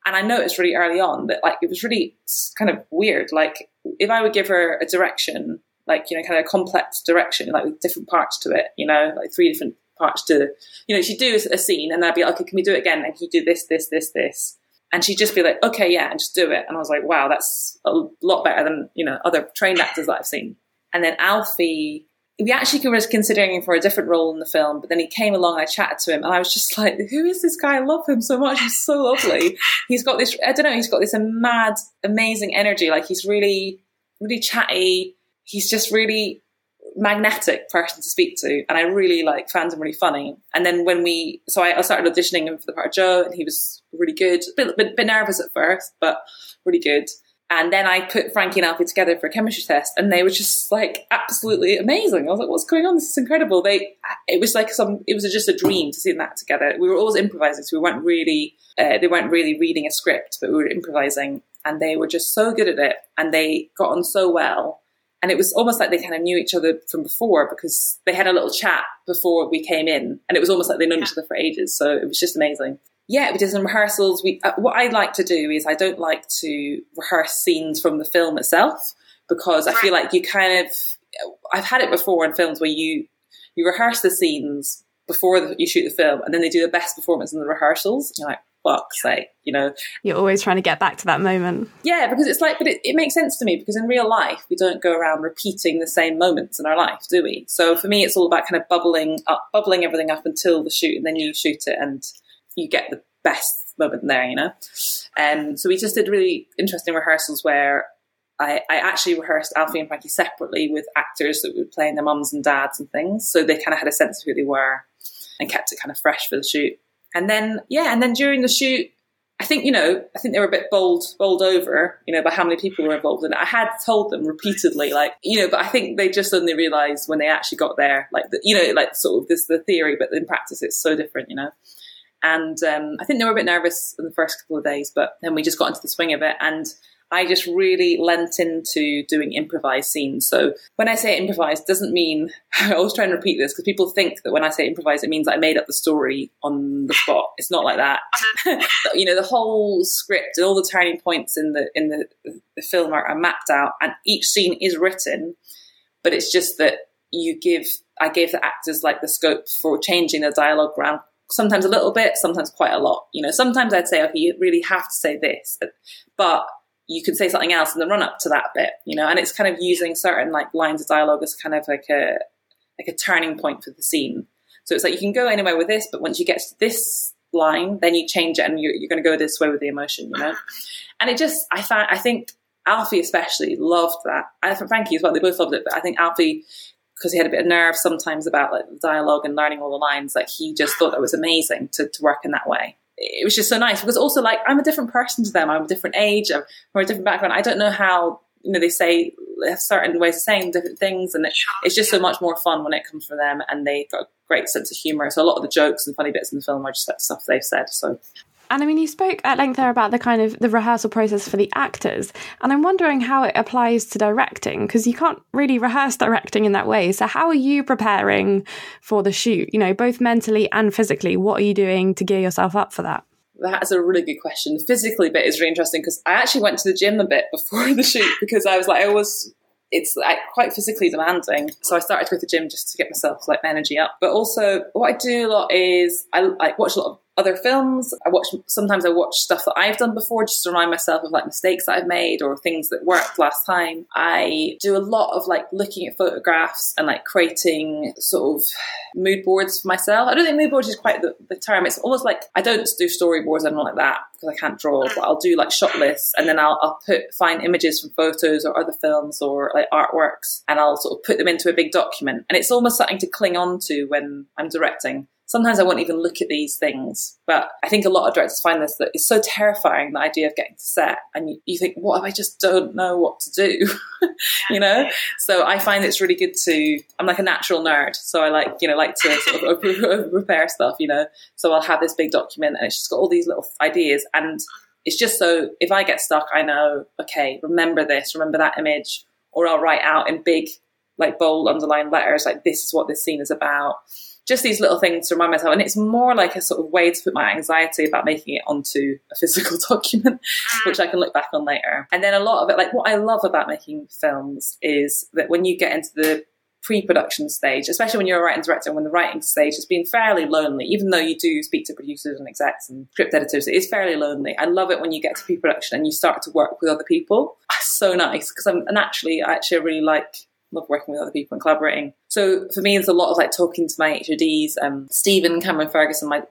And I noticed really early on that like it was really kind of weird. Like if I would give her a direction, like, you know, kind of a complex direction, like with different parts to it, you know, like three different parts to, you know, she'd do a scene and I'd be like, okay, can we do it again? And he'd do this, this, this, this. And she'd just be like, okay, yeah, and just do it. And I was like, wow, that's a lot better than, you know, other trained actors that I've seen. And then Alfie... we actually were considering him for a different role in the film, but then he came along and I chatted to him and I was just like, who is this guy? I love him so much. He's so lovely. He's got this, I don't know, he's got this mad, amazing energy. Like he's really, really chatty. He's just really magnetic person to speak to. And I really like found him really funny. And then I started auditioning him for the part of Joe and he was really good, a bit nervous at first, but really good. And then I put Frankie and Alfie together for a chemistry test and they were just like absolutely amazing. I was like, what's going on? This is incredible. It was just a dream to see them act together. We were always improvising. So they weren't really reading a script, but we were improvising and they were just so good at it and they got on so well. And it was almost like they kind of knew each other from before because they had a little chat before we came in and it was almost like they'd known each other for ages. So it was just amazing. Yeah, we did some rehearsals. What I like to do is I don't like to rehearse scenes from the film itself because I feel like you kind of... I've had it before in films where you rehearse the scenes before you shoot the film and then they do the best performance in the rehearsals. You're like, fuck's sake, you know. You're always trying to get back to that moment. Yeah, because it's like... But it makes sense to me because in real life, we don't go around repeating the same moments in our life, do we? So for me, it's all about kind of bubbling everything up until the shoot and then you shoot it and... you get the best moment there, you know? So we just did really interesting rehearsals where I actually rehearsed Alfie and Frankie separately with actors that were playing their mums and dads and things. So they kind of had a sense of who they were and kept it kind of fresh for the shoot. And then during the shoot, I think they were a bit bowled over, you know, by how many people were involved in it. I had told them repeatedly, like, you know, but I think they just suddenly realised when they actually got there, like, the, you know, like sort of this is the theory, but in practice it's so different, you know? And I think they were a bit nervous in the first couple of days, but then we just got into the swing of it. And I just really lent into doing improvised scenes. So when I say improvised, doesn't mean... I always try and repeat this because people think that when I say improvised, it means I made up the story on the spot. It's not like that. You know, the whole script and all the turning points in the film are mapped out and each scene is written, but it's just that I gave the actors like the scope for changing the dialogue around. Sometimes a little bit, sometimes quite a lot. You know, sometimes I'd say, okay, you really have to say this. But you can say something else in the run up to that bit, you know, and it's kind of using certain like lines of dialogue as kind of like a turning point for the scene. So it's like, you can go anywhere with this, but once you get to this line, then you change it and you're going to go this way with the emotion, you know? And it just, I think Alfie especially loved that. I think Frankie as well, they both loved it, but I think Alfie, because he had a bit of nerve sometimes about like the dialogue and learning all the lines, like he just thought that was amazing to work in that way. It was just so nice because also like, I'm a different person to them. I'm a different age, I'm from a different background. I don't know how, you know, they say, they have certain ways of saying different things, and it's just so much more fun when it comes from them, and they got a great sense of humour. So a lot of the jokes and funny bits in the film are just that stuff they've said. So, and I mean, you spoke at length there about the kind of the rehearsal process for the actors, and I'm wondering how it applies to directing, because you can't really rehearse directing in that way. So how are you preparing for the shoot, you know, both mentally and physically? What are you doing to gear yourself up for that? That is a really good question. The physically bit is really interesting because I actually went to the gym a bit before the shoot because I was like, it's like quite physically demanding. So I started to go to the gym just to get myself like my energy up. But also what I do a lot is I like watch a lot of other films. Sometimes I watch stuff that I've done before just to remind myself of like mistakes that I've made or things that worked last time. I do a lot of like looking at photographs and like creating sort of mood boards for myself. I don't think mood boards is quite the term. It's almost like I don't do storyboards and all like that because I can't draw, but I'll do like shot lists, and then I'll find images from photos or other films or like artworks, and I'll sort of put them into a big document. And it's almost something to cling on to when I'm directing. Sometimes I won't even look at these things, but I think a lot of directors find this, that it's so terrifying, the idea of getting to set, and you think, what if I just don't know what to do, you know? So I find it's really good to, I'm like a natural nerd, so I like, you know, like to sort of prepare stuff, you know? So I'll have this big document and it's just got all these little ideas, and it's just so if I get stuck, I know, okay, remember this, remember that image, or I'll write out in big, like bold underlined letters, like this is what this scene is about. Just these little things to remind myself. And it's more like a sort of way to put my anxiety about making it onto a physical document, which I can look back on later. And then a lot of it, like what I love about making films is that when you get into the pre-production stage, especially when you're a writer and director, when the writing stage has been fairly lonely, even though you do speak to producers and execs and script editors, it is fairly lonely. I love it when you get to pre-production and you start to work with other people. It's so nice because I actually really love working with other people and collaborating. So for me, it's a lot of like talking to my HODs. Stephen Cameron Ferguson, my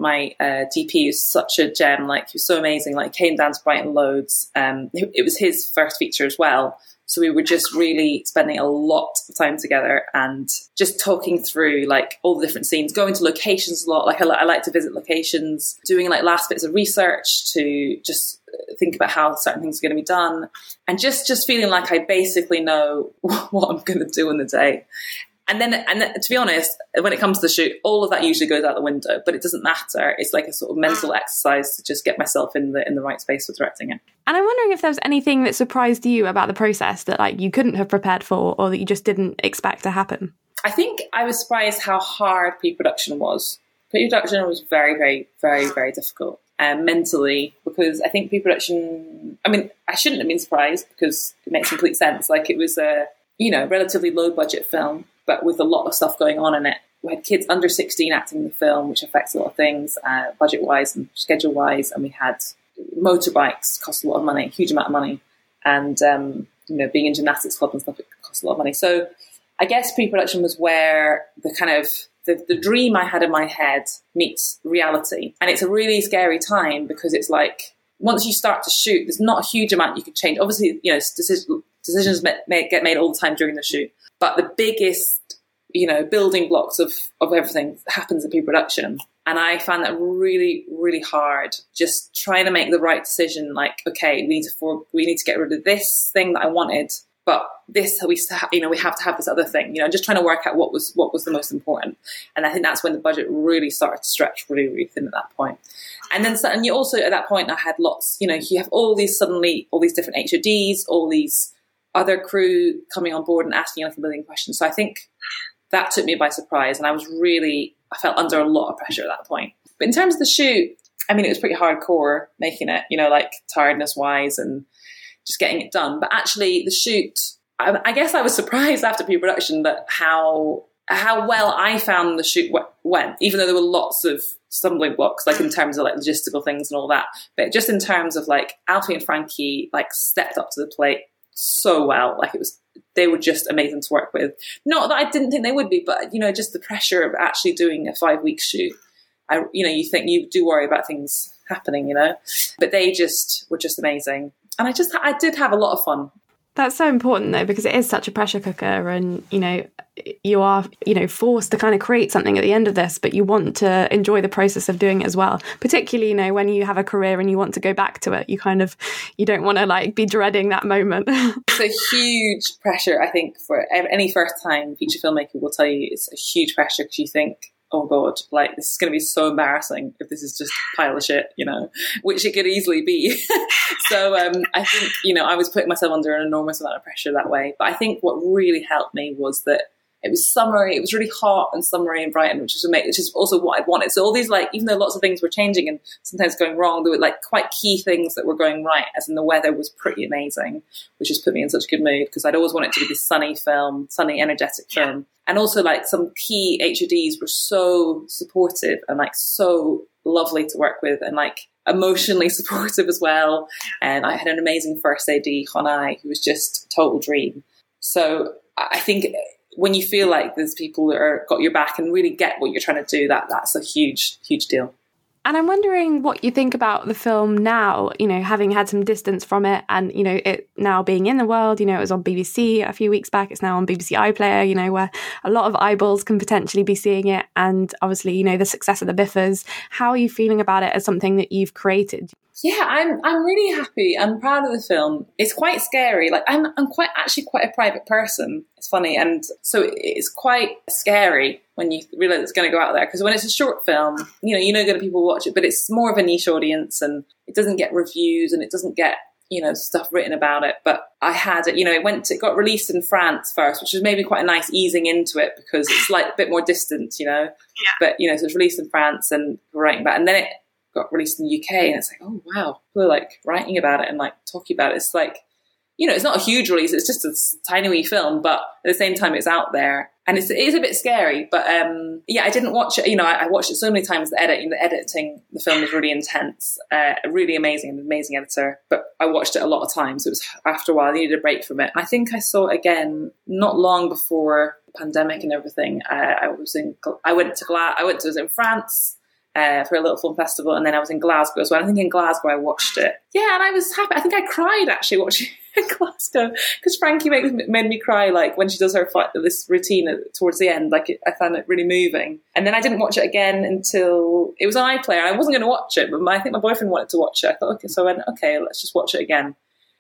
DP, is such a gem. Like, he was so amazing. Like, came down to Brighton loads. It was his first feature as well. So we were just really spending a lot of time together and just talking through like all the different scenes, going to locations a lot. Like, I like to visit locations, doing like last bits of research to just think about how certain things are going to be done, and just feeling like I basically know what I'm going to do in the day. And then, to be honest, when it comes to the shoot, all of that usually goes out the window, but it doesn't matter. It's like a sort of mental exercise to just get myself in the right space for directing it. And I'm wondering if there was anything that surprised you about the process that like you couldn't have prepared for, or that you just didn't expect to happen. I think I was surprised how hard pre-production was. Pre-production was very, very, very, very difficult. Mentally, because I think pre-production, I mean, I shouldn't have been surprised because it makes complete sense. Like, it was a, you know, relatively low budget film, but with a lot of stuff going on in it. We had kids under 16 acting in the film, which affects a lot of things, budget wise and schedule wise. And we had motorbikes, cost a lot of money, huge amount of money. And, you know, being in gymnastics club and stuff, it cost a lot of money. So I guess pre-production was where the kind of, the dream I had in my head meets reality. And it's a really scary time because it's like, once you start to shoot, there's not a huge amount you can change. Obviously, you know, decisions get made all the time during the shoot, but the biggest, you know, building blocks of everything happens in pre-production. And I found that really, really hard, just trying to make the right decision. Like, okay, we need to get rid of this thing that I wanted, but this, we have to have this other thing, you know, just trying to work out what was the most important. And I think that's when the budget really started to stretch really, really thin at that point. And then, and you also, at that point, I had lots, you know, you have all these different HODs, all these other crew coming on board and asking like a million questions. So I think that took me by surprise, and I felt under a lot of pressure at that point. But in terms of the shoot, I mean, it was pretty hardcore making it, you know, like tiredness wise and just getting it done. But actually the shoot, I guess I was surprised after pre-production that how well I found the shoot went, even though there were lots of stumbling blocks, like in terms of like logistical things and all that. But just in terms of like Alfie and Frankie like stepped up to the plate so well. Like it was, they were just amazing to work with. Not that I didn't think they would be, but you know, just the pressure of actually doing a 5-week shoot. You think you do worry about things happening, you know, but they just were just amazing. And I did have a lot of fun. That's so important though, because it is such a pressure cooker, and you know, you are, you know, forced to kind of create something at the end of this, but you want to enjoy the process of doing it as well. Particularly, you know, when you have a career and you want to go back to it, you don't want to like be dreading that moment. It's a huge pressure, I think, for any first time feature filmmaker will tell you. It's a huge pressure because you think, oh God, like this is going to be so embarrassing if this is just a pile of shit, you know, which it could easily be. So I think, you know, I was putting myself under an enormous amount of pressure that way. But I think what really helped me was that it was summery. It was really hot and summery in Brighton, which is also what I wanted. So all these, like, even though lots of things were changing and sometimes going wrong, there were like quite key things that were going right, as in the weather was pretty amazing, which has put me in such a good mood because I'd always wanted it to be this sunny, energetic film. And also like some key HODs were so supportive and like so lovely to work with and like emotionally supportive as well. And I had an amazing first AD, Honai, who was just a total dream. So I think when you feel like there's people that are got your back and really get what you're trying to do, that's a huge, huge deal. And I'm wondering what you think about the film now, you know, having had some distance from it and, you know, it now being in the world, you know, it was on BBC a few weeks back. It's now on BBC iPlayer, you know, where a lot of eyeballs can potentially be seeing it. And obviously, you know, the success of the BIFAs. How are you feeling about it as something that you've created? Yeah, I'm really happy. I'm proud of the film. It's quite scary. Like I'm quite a private person. It's funny. And so it's quite scary when you realise it's going to go out there. Because when it's a short film, you know going to people watch it, but it's more of a niche audience and it doesn't get reviews and it doesn't get, you know, stuff written about it. But I had it, you know, it got released in France first, which was maybe quite a nice easing into it because it's like a bit more distant, you know. Yeah. But, you know, so it was released in France and we're writing about it. And then it got released in the UK and it's like, oh wow, people are like writing about it and like talking about it. It's like, you know, it's not a huge release, it's just a tiny wee film, but at the same time it's out there and it is a bit scary. But I didn't watch it, you know, I watched it so many times. The editing the film was really intense, really amazing editor, but I watched it a lot of times. So it was after a while I needed a break from it. I think I saw it again not long before the pandemic and everything. I was in France for a little film festival, and then I was in Glasgow as well. I think in Glasgow I watched it. Yeah, and I was happy. I think I cried actually watching it in Glasgow because Frankie made me cry, like when she does her this routine towards the end. Like I found it really moving. And then I didn't watch it again until it was on iPlayer. I wasn't going to watch it, but I think my boyfriend wanted to watch it. I thought, okay, so I went, okay, let's just watch it again.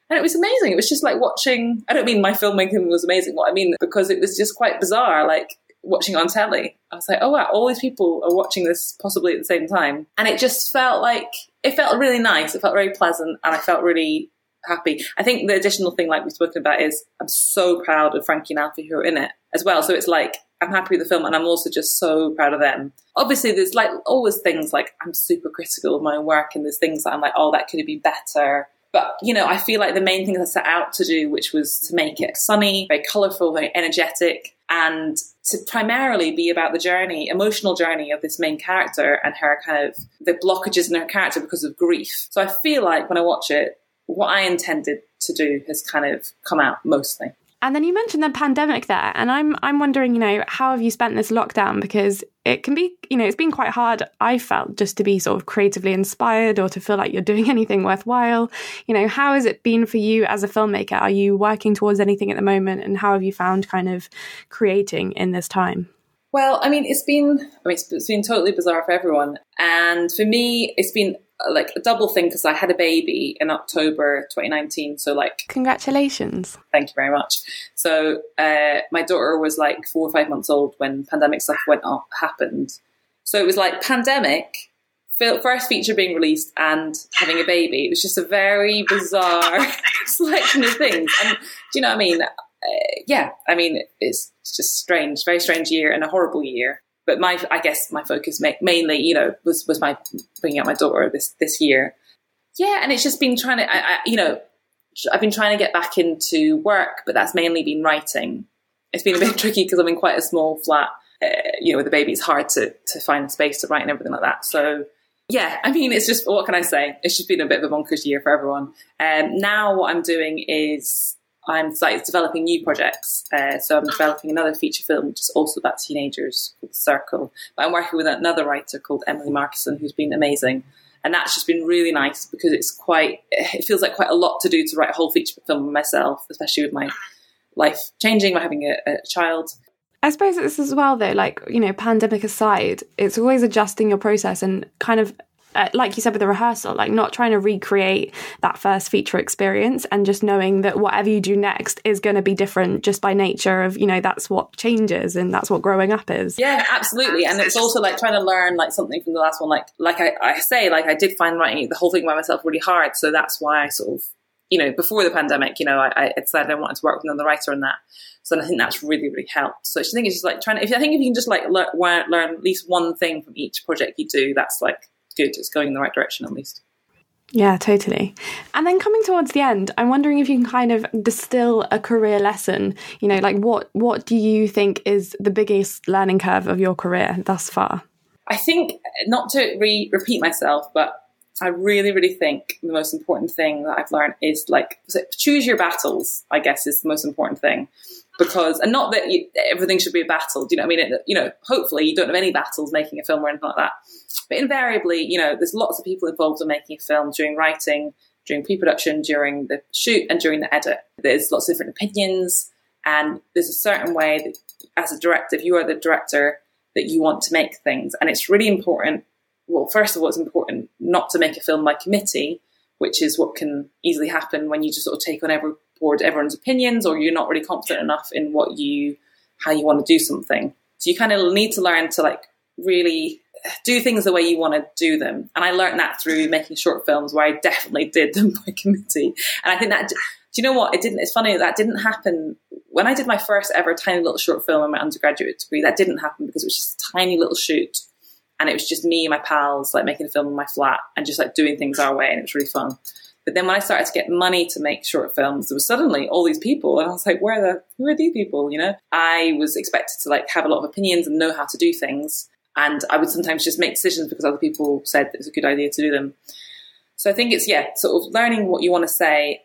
And it was amazing. It was just like watching. I don't mean my filmmaking was amazing. What I mean because it was just quite bizarre. Like watching on telly, I was like, oh wow, all these people are watching this possibly at the same time. And it just felt like, it felt really nice, it felt very pleasant, and I felt really happy. I think the additional thing, like we've spoken about, is I'm so proud of Frankie and Alfie who are in it as well. So it's like, I'm happy with the film and I'm also just so proud of them. Obviously there's like always things like I'm super critical of my own work, and there's things that I'm like, oh, that could have been better. But, you know, I feel like the main thing I set out to do, which was to make it sunny, very colourful, very energetic, and to primarily be about the journey, emotional journey of this main character and her kind of the blockages in her character because of grief. So I feel like when I watch it, what I intended to do has kind of come out mostly. And then you mentioned the pandemic there, and I'm wondering, you know, how have you spent this lockdown? Because it can be, you know, it's been quite hard, I felt, just to be sort of creatively inspired or to feel like you're doing anything worthwhile. You know, how has it been for you as a filmmaker? Are you working towards anything at the moment, and how have you found kind of creating in this time? Well, I mean, it's been totally bizarre for everyone. And for me, it's been like a double thing because I had a baby in October 2019. So like, congratulations. Thank you very much. So my daughter was like 4 or 5 months old when pandemic stuff happened. So it was like pandemic, first feature being released and having a baby. It was just a very bizarre selection of things. And do you know what I mean? It's just strange, very strange year and a horrible year. But I guess my focus mainly, you know, was my bringing up my daughter this year. Yeah, and it's just been trying to, I've been trying to get back into work, but that's mainly been writing. It's been a bit tricky because I'm in quite a small flat with a baby, it's hard to find space to write and everything like that. So yeah, I mean, it's just, what can I say? It's just been a bit of a bonkers year for everyone. Now what I'm doing is I'm developing new projects. So I'm developing another feature film, which is also about teenagers, called Circle. But I'm working with another writer called Emily Markison, who's been amazing. And that's just been really nice because it feels like quite a lot to do to write a whole feature film myself, especially with my life changing, by having a child. I suppose it's as well, though, pandemic aside, it's always adjusting your process and kind of, like you said with the rehearsal, not trying to recreate that first feature experience and just knowing that whatever you do next is going to be different just by nature of, that's what changes and that's what growing up is. Yeah, absolutely. And it's also trying to learn something from the last one. I did find writing the whole thing by myself really hard. So that's why I sort of, before the pandemic, I decided I wanted to work with another writer on that. So I think that's really, really helped. So I think it's just if you can just learn at least one thing from each project you do, that's good. It's going in the right direction at least. Yeah, totally. And then coming towards the end, I'm wondering if you can kind of distill a career lesson, what do you think is the biggest learning curve of your career thus far? I think, not to repeat myself, but I really, really think the most important thing that I've learned is choose your battles, I guess, is the most important thing. Because, and not that everything should be a battle, hopefully you don't have any battles making a film or anything like that. But invariably, there's lots of people involved in making a film, during writing, during pre-production, during the shoot and during the edit. There's lots of different opinions, and there's a certain way that as a director, if you are the director, that you want to make things. And it's really important, well, first of all, it's important not to make a film by committee, which is what can easily happen when you just sort of take on everyone's opinions, or you're not really confident enough in how you want to do something. So you kind of need to learn to really do things the way you want to do them. And I learned that through making short films, where I definitely did them by committee. And I think that, do you know what? It's funny that didn't happen when I did my first ever tiny little short film in my undergraduate degree. That didn't happen because it was just a tiny little shoot. And it was just me and my pals, making a film in my flat and just doing things our way. And it was really fun. But then when I started to get money to make short films, there was suddenly all these people. And I was like, who are these people? I was expected to have a lot of opinions and know how to do things. And I would sometimes just make decisions because other people said it was a good idea to do them. So I think it's, sort of learning what you want to say.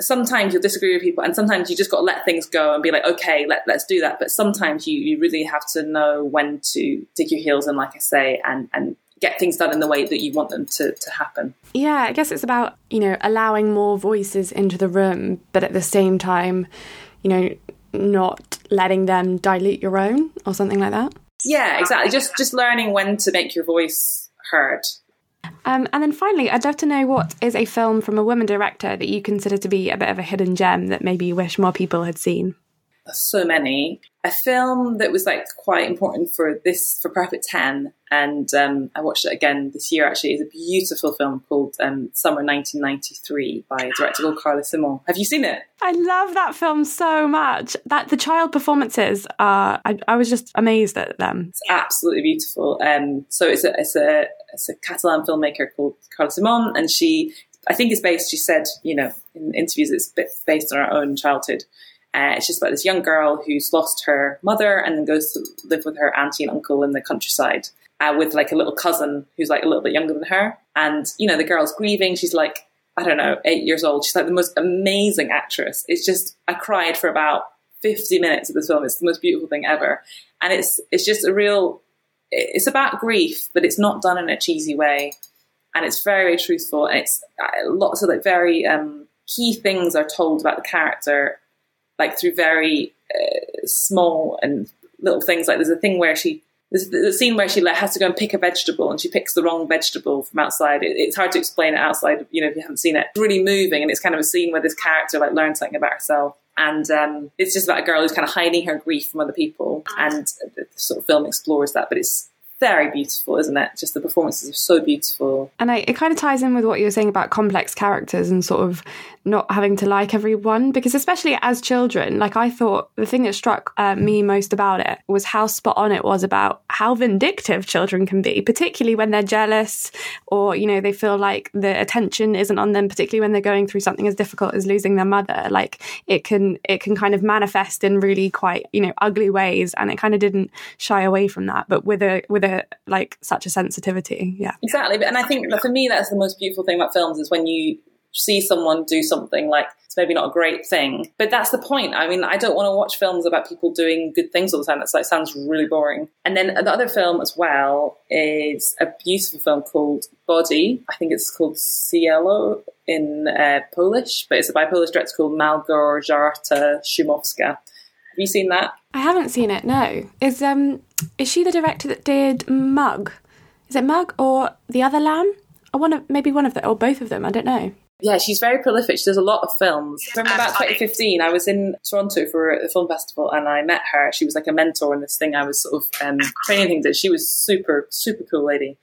Sometimes you'll disagree with people, and sometimes you just got to let things go and be like, okay, let's do that. But sometimes you really have to know when to dig your heels in, like I say, and get things done in the way that you want them to happen. Yeah, I guess it's about, allowing more voices into the room, but at the same time, not letting them dilute your own or something like that. Yeah, exactly. Just learning when to make your voice heard. And then finally, I'd love to know, what is a film from a woman director that you consider to be a bit of a hidden gem that maybe you wish more people had seen? So many. A film that was quite important for Perfect 10, and I watched it again this year actually, is a beautiful film called Summer 1993 by a director called Carla Simon. Have you seen it? I love that film so much. That the child performances are, I was just amazed at them. It's absolutely beautiful. So it's a Catalan filmmaker called Carla Simon, and in interviews it's based on her own childhood. It's just about this young girl who's lost her mother and then goes to live with her auntie and uncle in the countryside with a little cousin who's a little bit younger than her. And, the girl's grieving. She's 8 years old. She's the most amazing actress. It's just, I cried for about 50 minutes of this film. It's the most beautiful thing ever. And it's just it's about grief, but it's not done in a cheesy way. And it's very truthful. And it's lots of very key things are told about the character, through very small and little things. There's the scene where she has to go and pick a vegetable, and she picks the wrong vegetable from outside. It's hard to explain it outside, if you haven't seen it. It's really moving, and it's kind of a scene where this character learns something about herself. And it's just about a girl who's kind of hiding her grief from other people, and the sort of film explores that. But it's very beautiful, isn't it? Just the performances are so beautiful. And it kind of ties in with what you were saying about complex characters and sort of not having to like everyone, because especially as children, like I thought the thing that struck me most about it was how spot on it was about how vindictive children can be, particularly when they're jealous or, you know, they feel like the attention isn't on them, particularly when they're going through something as difficult as losing their mother. Like it can kind of manifest in really quite, you know, ugly ways, and it kind of didn't shy away from that, but with a like such a sensitivity. Yeah, exactly. And I think that for me that's the most beautiful thing about films, is when you see someone do something like it's maybe not a great thing, but that's the point. I mean, I don't want to watch films about people doing good things all the time. That's like sounds really boring. And then the other film as well is a beautiful film called Body. I think it's called Cielo in Polish, but it's by a Polish director called Malgorzata Szumowska. Have you seen that? I haven't seen it. No, is she the director that did Mug? Is it Mug or The Other Lamb? I want to maybe one of the or both of them. I don't know. Yeah, she's very prolific. She does a lot of films. I remember about 2015, I was in Toronto for a film festival and I met her. She was like a mentor in this thing I was sort of training things in. She was super, super cool lady.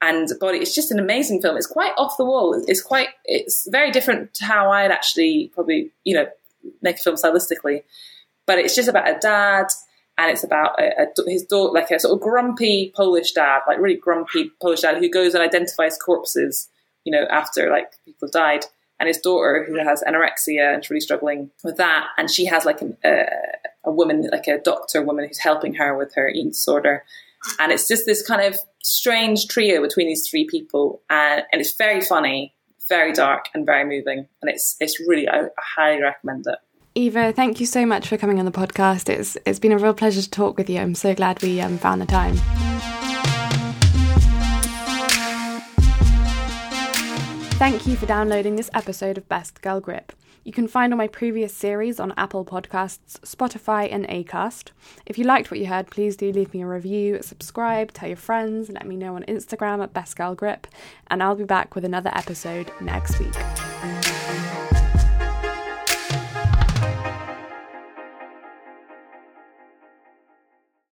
And Body, it's just an amazing film. It's quite off the wall. It's very different to how I'd actually probably, you know, make a film stylistically. But it's just about a dad, and it's about his daughter, like a sort of grumpy Polish dad, like really grumpy Polish dad who goes and identifies corpses, you know, after like people have died, and his daughter who has anorexia and she's really struggling with that, and she has like a woman, like a doctor woman who's helping her with her eating disorder, and it's just this kind of strange trio between these three people, and it's very funny, very dark, and very moving, and it's really I highly recommend it. Eva, thank you so much for coming on the podcast. It's been a real pleasure to talk with you. I'm so glad we found the time. Thank you for downloading this episode of Best Girl Grit. You can find all my previous series on Apple Podcasts, Spotify and Acast. If you liked what you heard, please do leave me a review, subscribe, tell your friends, let me know on Instagram at Best Girl Grip, and I'll be back with another episode next week.